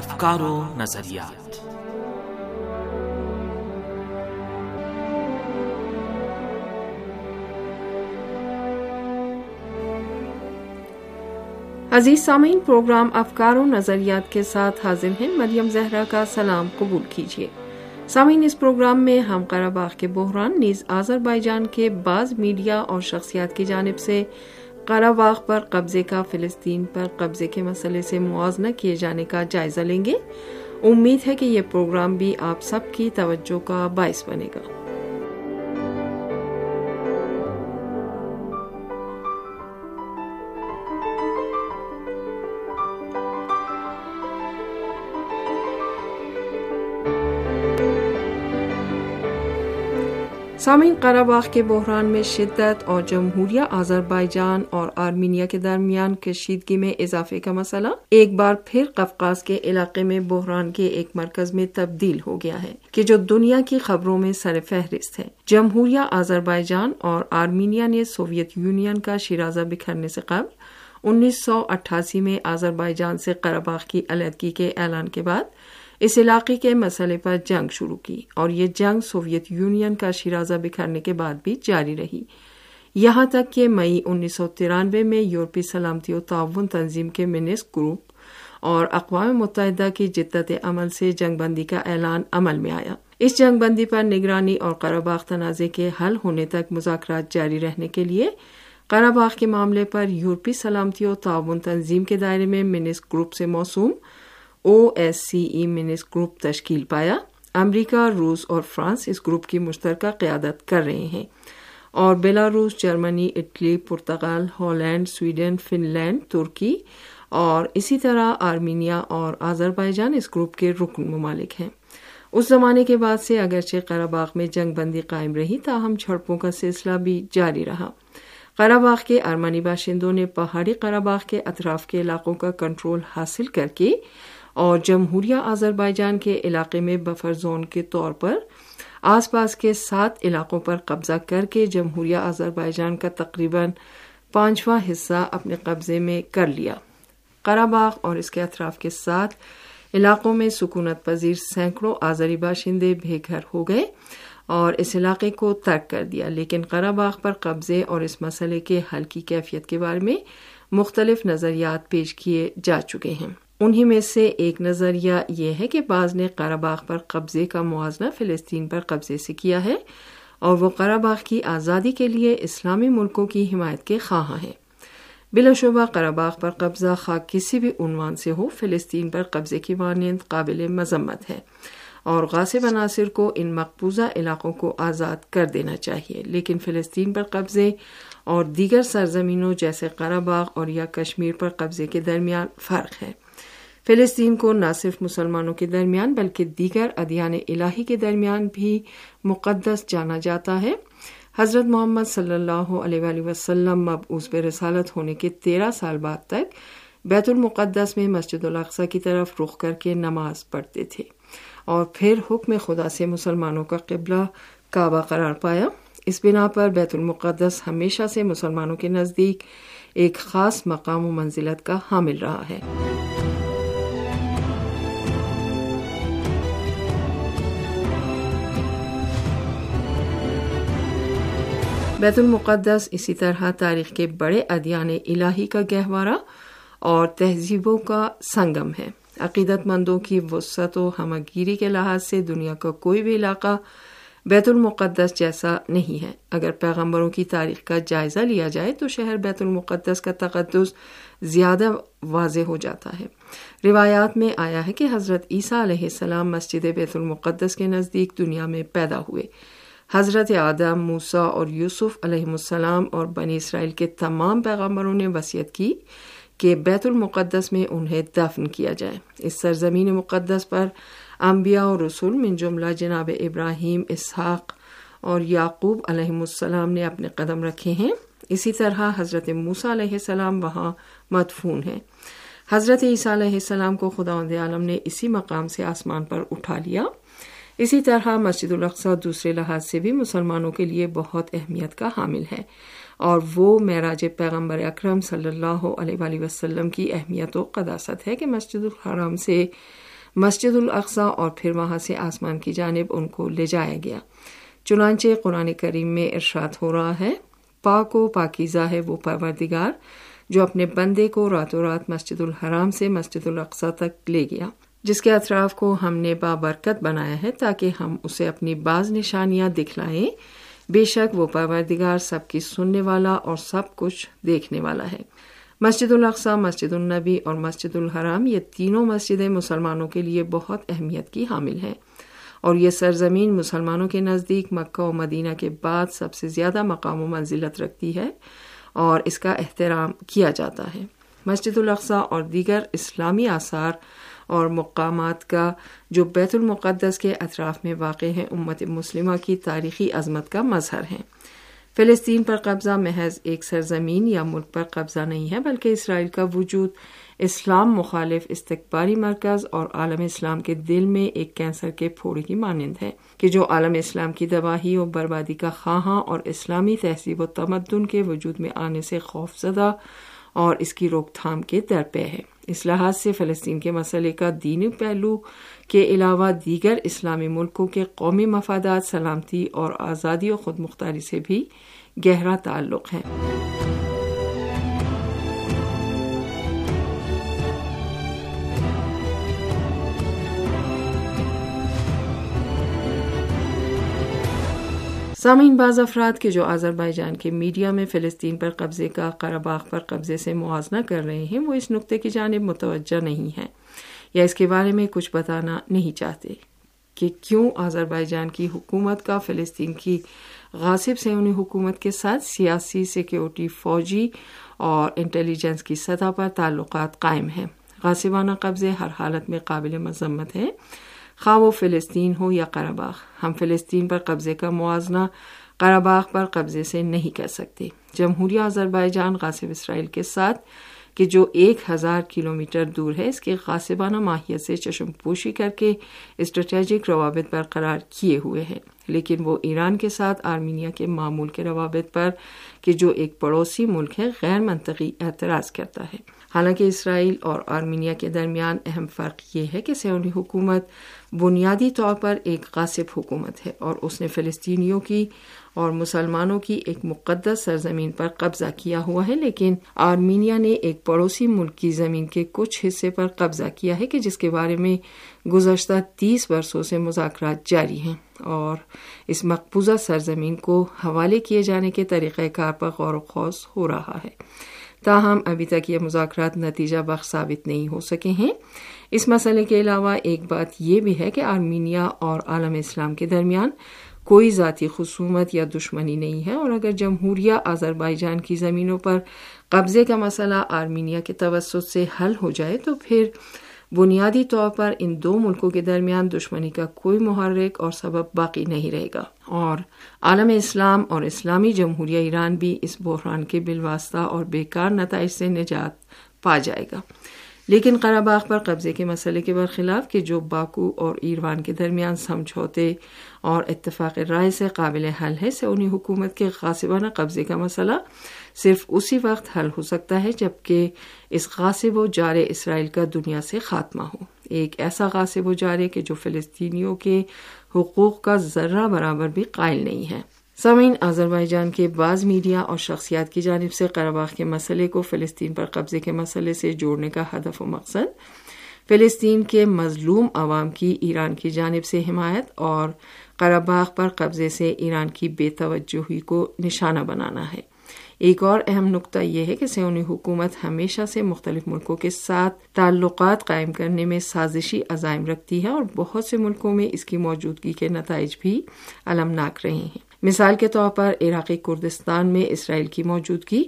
افکار و نظریات. عزیز سامعین، پروگرام افکار و نظریات کے ساتھ حاضر ہیں. مریم زہرا کا سلام قبول کیجیے. سامعین، اس پروگرام میں ہم قرہ باغ کے بحران نیز آذربائیجان کے بعض میڈیا اور شخصیات کی جانب سے قرہ باغ پر قبضے کا فلسطین پر قبضے کے مسئلے سے موازنہ کیے جانے کا جائزہ لیں گے. امید ہے کہ یہ پروگرام بھی آپ سب کی توجہ کا باعث بنے گا. سامعین، قرہ باغ کے بحران میں شدت اور جمہوریہ آذربائیجان اور آرمینیا کے درمیان کشیدگی میں اضافے کا مسئلہ ایک بار پھر قفقاز کے علاقے میں بحران کے ایک مرکز میں تبدیل ہو گیا ہے کہ جو دنیا کی خبروں میں سر فہرست ہے. جمہوریہ آذربائیجان اور آرمینیا نے سوویت یونین کا شیرازہ بکھرنے سے قبل 1988 میں آذربائیجان سے قرہ باغ کی علیحدگی کے اعلان کے بعد اس علاقے کے مسئلے پر جنگ شروع کی، اور یہ جنگ سوویت یونین کا شیرازہ بکھرنے کے بعد بھی جاری رہی، یہاں تک کہ مئی 1993 میں یورپی سلامتی و تعاون تنظیم کے منسک گروپ اور اقوام متحدہ کی جدت عمل سے جنگ بندی کا اعلان عمل میں آیا. اس جنگ بندی پر نگرانی اور قرہ باغ تنازع کے حل ہونے تک مذاکرات جاری رہنے کے لیے قرہ باغ کے معاملے پر یورپی سلامتی و تعاون تنظیم کے دائرے میں منسک گروپ سے موسوم OSCE منسک گروپ تشکیل پایا. امریکہ، روس اور فرانس اس گروپ کی مشترکہ قیادت کر رہے ہیں، اور Belarus, Germany, Italy, Portugal, Holland, Sweden, Finland, ترکی اور اسی طرح آرمینیا اور آذربائیجان اس گروپ کے رکن ممالک ہیں. اس زمانے کے بعد سے اگرچہ قرہ باغ میں جنگ بندی قائم رہی، تاہم جھڑپوں کا سلسلہ بھی جاری رہا. قرہ باغ کے آرمانی باشندوں نے پہاڑی قرہ باغ کے اطراف کے علاقوں کا کنٹرول حاصل کر کے اور جمہوریہ آذربائیجان کے علاقے میں بفر زون کے طور پر آس پاس کے 7 علاقوں پر قبضہ کر کے جمہوریہ آذربائیجان کا تقریباً 5واں حصہ اپنے قبضے میں کر لیا. قرہ باغ اور اس کے اطراف کے 7 علاقوں میں سکونت پذیر سینکڑوں آذری باشندے بے گھر ہو گئے اور اس علاقے کو ترک کر دیا، لیکن قرہ باغ پر قبضے اور اس مسئلے کے حل کی کیفیت کے بارے میں مختلف نظریات پیش کیے جا چکے ہیں. انہی میں سے ایک نظریہ یہ ہے کہ بعض نے قرہ باغ پر قبضے کا موازنہ فلسطین پر قبضے سے کیا ہے، اور وہ قرہ باغ کی آزادی کے لیے اسلامی ملکوں کی حمایت کے خواہاں ہیں. بلا شبہ قرہ باغ پر قبضہ خواہ کسی بھی عنوان سے ہو، فلسطین پر قبضے کی مانند قابل مذمت ہے، اور غاصب عناصر کو ان مقبوضہ علاقوں کو آزاد کر دینا چاہیے. لیکن فلسطین پر قبضے اور دیگر سرزمینوں جیسے قرہ باغ اور یا کشمیر پر قبضے کے درمیان فرق ہے. فلسطین کو نہ صرف مسلمانوں کے درمیان بلکہ دیگر ادیان الہی کے درمیان بھی مقدس جانا جاتا ہے. حضرت محمد صلی اللہ علیہ وآلہ وسلم مبعوث برسالت ہونے کے 13 سال بعد تک بیت المقدس میں مسجد الاقصیٰ کی طرف رخ کر کے نماز پڑھتے تھے، اور پھر حکم خدا سے مسلمانوں کا قبلہ کعبہ قرار پایا. اس بنا پر بیت المقدس ہمیشہ سے مسلمانوں کے نزدیک ایک خاص مقام و منزلت کا حامل رہا ہے. بیت المقدس اسی طرح تاریخ کے بڑے ادیان الہی کا گہوارہ اور تہذیبوں کا سنگم ہے. عقیدت مندوں کی وسعت و ہمگیری کے لحاظ سے دنیا کا کوئی بھی علاقہ بیت المقدس جیسا نہیں ہے. اگر پیغمبروں کی تاریخ کا جائزہ لیا جائے تو شہر بیت المقدس کا تقدس زیادہ واضح ہو جاتا ہے. روایات میں آیا ہے کہ حضرت عیسیٰ علیہ السلام مسجد بیت المقدس کے نزدیک دنیا میں پیدا ہوئے. حضرت آدم، موسیٰ اور یوسف علیہم السلام اور بنی اسرائیل کے تمام پیغمبروں نے وصیت کی کہ بیت المقدس میں انہیں دفن کیا جائے. اس سرزمین مقدس پر انبیاء اور رسول من جملہ جناب ابراہیم، اسحاق اور یعقوب علیہم السلام نے اپنے قدم رکھے ہیں. اسی طرح حضرت موسیٰ علیہ السلام وہاں مدفون ہیں. حضرت عیسیٰ علیہ السلام کو خداوند عالم نے اسی مقام سے آسمان پر اٹھا لیا. اسی طرح مسجد الاقصیٰ دوسرے لحاظ سے بھی مسلمانوں کے لیے بہت اہمیت کا حامل ہے، اور وہ معراج پیغمبر اکرم صلی اللہ علیہ وآلہ وسلم کی اہمیت و قداست ہے کہ مسجد الحرام سے مسجد الاقصیٰ اور پھر وہاں سے آسمان کی جانب ان کو لے جایا گیا۔ چنانچہ قرآن کریم میں ارشاد ہو رہا ہے، پاک و پاکیزہ ہے وہ پروردگار جو اپنے بندے کو راتوں رات مسجد الحرام سے مسجد الاقصیٰ تک لے گیا، جس کے اطراف کو ہم نے بابرکت بنایا ہے تاکہ ہم اسے اپنی بعض نشانیاں دکھلائیں، بے شک وہ پروردگار سب کی سننے والا اور سب کچھ دیکھنے والا ہے۔ مسجد الاقصیٰ، مسجد النبی اور مسجد الحرام، یہ تینوں مسجدیں مسلمانوں کے لیے بہت اہمیت کی حامل ہیں، اور یہ سرزمین مسلمانوں کے نزدیک مکہ و مدینہ کے بعد سب سے زیادہ مقام و منزلت رکھتی ہے اور اس کا احترام کیا جاتا ہے۔ مسجد الاقصیٰ اور دیگر اسلامی آثار اور مقامات کا جو بیت المقدس کے اطراف میں واقع ہیں، امت مسلمہ کی تاریخی عظمت کا مظہر ہیں۔ فلسطین پر قبضہ محض ایک سرزمین یا ملک پر قبضہ نہیں ہے، بلکہ اسرائیل کا وجود اسلام مخالف استکباری مرکز اور عالم اسلام کے دل میں ایک کینسر کے پھوڑے کی مانند ہے کہ جو عالم اسلام کی تباہی و بربادی کا خواہاں اور اسلامی تہذیب و تمدن کے وجود میں آنے سے خوف زدہ اور اس کی روک تھام کے درپے ہے۔ اس لحاظ سے فلسطین کے مسئلے کا دینی پہلو کے علاوہ دیگر اسلامی ملکوں کے قومی مفادات، سلامتی اور آزادی و خود مختاری سے بھی گہرا تعلق ہے۔ سامعین، بعض افراد کے جو آذربائیجان کے میڈیا میں فلسطین پر قبضے کا قرہ باغ پر قبضے سے موازنہ کر رہے ہیں، وہ اس نقطے کی جانب متوجہ نہیں ہیں یا اس کے بارے میں کچھ بتانا نہیں چاہتے کہ کیوں آذربائیجان کی حکومت کا فلسطین کی غاصب صہیونی حکومت کے ساتھ سیاسی، سیکیورٹی، فوجی اور انٹیلیجنس کی سطح پر تعلقات قائم ہیں۔ غاصبانہ قبضے ہر حالت میں قابل مذمت ہیں، خواہ وہ فلسطین ہو یا قرہ باغ۔ ہم فلسطین پر قبضے کا موازنہ قرہ باغ پر قبضے سے نہیں کر سکتے۔ جمہوریہ آذربائیجان غاصب اسرائیل کے ساتھ کہ جو 1000 کلومیٹر دور ہے، اس کے غاصبانہ ماہیت سے چشم پوشی کر کے اسٹریٹجک روابط برقرار کیے ہوئے ہیں، لیکن وہ ایران کے ساتھ آرمینیا کے معمول کے روابط پر کہ جو ایک پڑوسی ملک ہے، غیر منطقی اعتراض کرتا ہے۔ حالانکہ اسرائیل اور آرمینیا کے درمیان اہم فرق یہ ہے کہ صہیونی حکومت بنیادی طور پر ایک غاصب حکومت ہے اور اس نے فلسطینیوں کی اور مسلمانوں کی ایک مقدس سرزمین پر قبضہ کیا ہوا ہے، لیکن آرمینیا نے ایک پڑوسی ملک کی زمین کے کچھ حصے پر قبضہ کیا ہے کہ جس کے بارے میں گزشتہ 30 برسوں سے مذاکرات جاری ہیں، اور اس مقبوضہ سرزمین کو حوالے کیے جانے کے طریقہ کار پر غور و خوض ہو رہا ہے، تاہم ابھی تک یہ مذاکرات نتیجہ بخش ثابت نہیں ہو سکے ہیں۔ اس مسئلے کے علاوہ ایک بات یہ بھی ہے کہ آرمینیا اور عالم اسلام کے درمیان کوئی ذاتی خصومت یا دشمنی نہیں ہے، اور اگر جمہوریہ آذربائیجان کی زمینوں پر قبضے کا مسئلہ آرمینیا کے توسط سے حل ہو جائے تو پھر بنیادی طور پر ان دو ملکوں کے درمیان دشمنی کا کوئی محرک اور سبب باقی نہیں رہے گا، اور عالم اسلام اور اسلامی جمہوریہ ایران بھی اس بحران کے بالواسطہ اور بیکار نتائج سے نجات پا جائے گا۔ لیکن قرہ باغ پر قبضے کے مسئلے کے برخلاف کہ جو باکو اور ایروان کے درمیان سمجھوتے اور اتفاق رائے سے قابل حل ہے، صہیونی حکومت کے غاصبانہ قبضے کا مسئلہ صرف اسی وقت حل ہو سکتا ہے جبکہ اس غاصب و جارے اسرائیل کا دنیا سے خاتمہ ہو، ایک ایسا غاصب و جارے کہ جو فلسطینیوں کے حقوق کا ذرہ برابر بھی قائل نہیں ہے۔ سامعین، آذربائیجان کے بعض میڈیا اور شخصیات کی جانب سے قرہ باغ کے مسئلے کو فلسطین پر قبضے کے مسئلے سے جوڑنے کا ہدف و مقصد فلسطین کے مظلوم عوام کی ایران کی جانب سے حمایت اور قرہ باغ پر قبضے سے ایران کی بے توجہی کو نشانہ بنانا ہے۔ ایک اور اہم نقطہ یہ ہے کہ صہیونی حکومت ہمیشہ سے مختلف ملکوں کے ساتھ تعلقات قائم کرنے میں سازشی عزائم رکھتی ہے، اور بہت سے ملکوں میں اس کی موجودگی کے نتائج بھی المناک رہے ہیں۔ مثال کے طور پر عراقی کردستان میں اسرائیل کی موجودگی،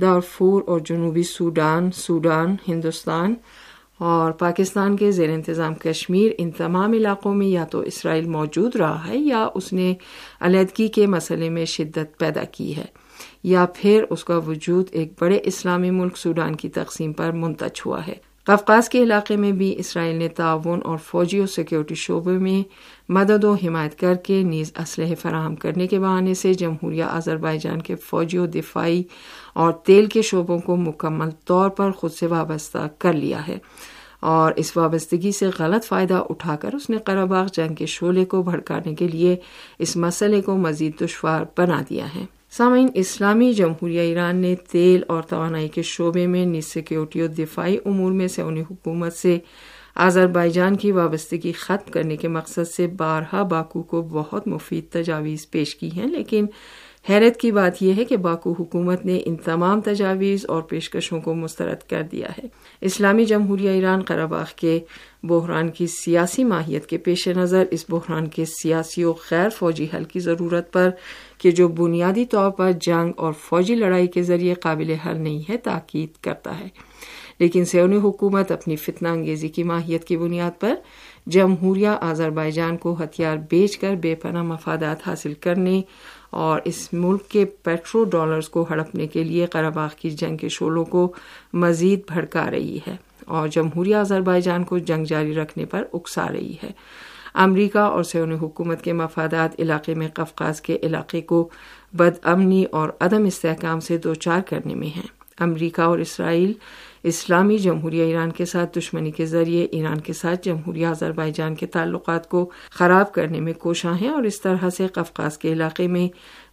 دارفور اور جنوبی سوڈان، ہندوستان اور پاکستان کے زیر انتظام کشمیر، ان تمام علاقوں میں یا تو اسرائیل موجود رہا ہے یا اس نے علیحدگی کے مسئلے میں شدت پیدا کی ہے، یا پھر اس کا وجود ایک بڑے اسلامی ملک سوڈان کی تقسیم پر منتج ہوا ہے۔ قفقاز کے علاقے میں بھی اسرائیل نے تعاون اور فوجی اور سیکیورٹی شعبے میں مدد و حمایت کر کے نیز اسلحے فراہم کرنے کے بہانے سے جمہوریہ آذربائیجان کے فوجی و دفاعی اور تیل کے شعبوں کو مکمل طور پر خود سے وابستہ کر لیا ہے، اور اس وابستگی سے غلط فائدہ اٹھا کر اس نے قرہ باغ جنگ کے شعلے کو بھڑکانے کے لیے اس مسئلے کو مزید دشوار بنا دیا ہے۔ سامعین، اسلامی جمہوریہ ایران نے تیل اور توانائی کے شعبے میں نیز سیکیورٹی اور دفاعی امور میں سعودی حکومت سے آذربائیجان کی وابستگی ختم کرنے کے مقصد سے بارہا باکو کو بہت مفید تجاویز پیش کی ہیں، لیکن حیرت کی بات یہ ہے کہ باکو حکومت نے ان تمام تجاویز اور پیشکشوں کو مسترد کر دیا ہے۔ اسلامی جمہوریہ ایران قرہ باغ کے بحران کی سیاسی ماہیت کے پیش نظر اس بحران کے سیاسی و غیر فوجی حل کی ضرورت پر کہ جو بنیادی طور پر جنگ اور فوجی لڑائی کے ذریعے قابل حل نہیں ہے تاکید کرتا ہے، لیکن سیونی حکومت اپنی فتنہ انگیزی کی ماہیت کی بنیاد پر جمہوریہ آذربائیجان کو ہتھیار بیچ کر بے پناہ مفادات حاصل کرنے اور اس ملک کے پیٹرو ڈالرز کو ہڑپنے کے لیے قرہ باغ کی جنگ کے شعلوں کو مزید بھڑکا رہی ہے اور جمہوریہ آذربائیجان کو جنگ جاری رکھنے پر اکسا رہی ہے۔ امریکہ اور سیونی حکومت کے مفادات علاقے میں قفقاز کے علاقے کو بدامنی اور عدم استحکام سے دوچار کرنے میں ہیں۔ امریکہ اور اسرائیل اسلامی جمہوریہ ایران کے ساتھ دشمنی کے ذریعے ایران کے ساتھ جمہوریہ آذربائیجان کے تعلقات کو خراب کرنے میں کوشاں ہیں اور اس طرح سے قفقاز کے علاقے میں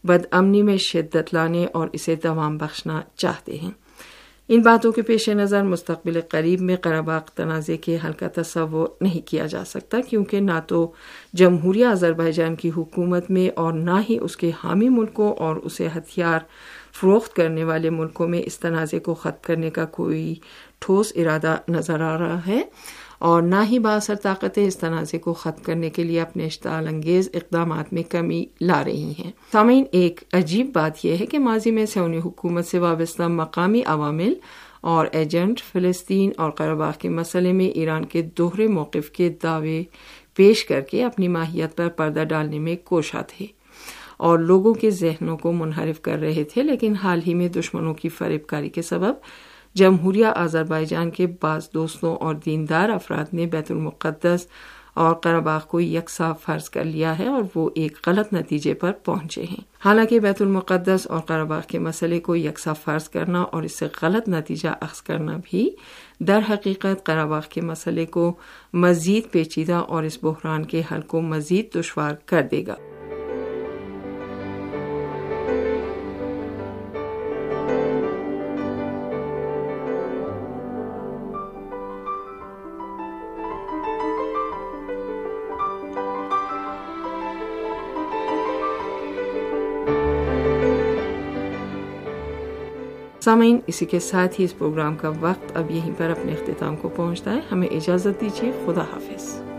بدامنی میں شدت لانے اور اسے دوام بخشنا چاہتے ہیں۔ ان باتوں کے پیش نظر مستقبل قریب میں قرہ باغ تنازع کے حل کا تصور نہیں کیا جا سکتا، کیونکہ نہ تو جمہوریہ آذربائیجان کی حکومت میں اور نہ ہی اس کے حامی ملکوں اور اسے ہتھیار فروخت کرنے والے ملکوں میں اس تنازع کو ختم کرنے کا کوئی ٹھوس ارادہ نظر آ رہا ہے اور نہ ہی بااثر طاقتیں اس تنازع کو ختم کرنے کے لیے اپنے اشتعال انگیز اقدامات میں کمی لا رہی ہیں۔ سامعین، ایک عجیب بات یہ ہے کہ ماضی میں سعودی حکومت سے وابستہ مقامی عوامل اور ایجنٹ فلسطین اور قرہ باغ کے مسئلے میں ایران کے دوہرے موقف کے دعوے پیش کر کے اپنی ماہیت پر پردہ ڈالنے میں کوشاں تھے اور لوگوں کے ذہنوں کو منحرف کر رہے تھے، لیکن حال ہی میں دشمنوں کی فریب کاری کے سبب جمہوریہ آذربائیجان کے بعض دوستوں اور دیندار افراد نے بیت المقدس اور قرہ باغ کو یکساں فرض کر لیا ہے اور وہ ایک غلط نتیجے پر پہنچے ہیں۔ حالانکہ بیت المقدس اور قرہ باغ کے مسئلے کو یکساں فرض کرنا اور اس سے غلط نتیجہ اخذ کرنا بھی در حقیقت قرہ باغ کے مسئلے کو مزید پیچیدہ اور اس بحران کے حل کو مزید دشوار کر دے گا۔ سامعین، اسی کے ساتھ ہی اس پروگرام کا وقت اب یہیں پر اپنے اختتام کو پہنچتا ہے۔ ہمیں اجازت دیجیے، خدا حافظ۔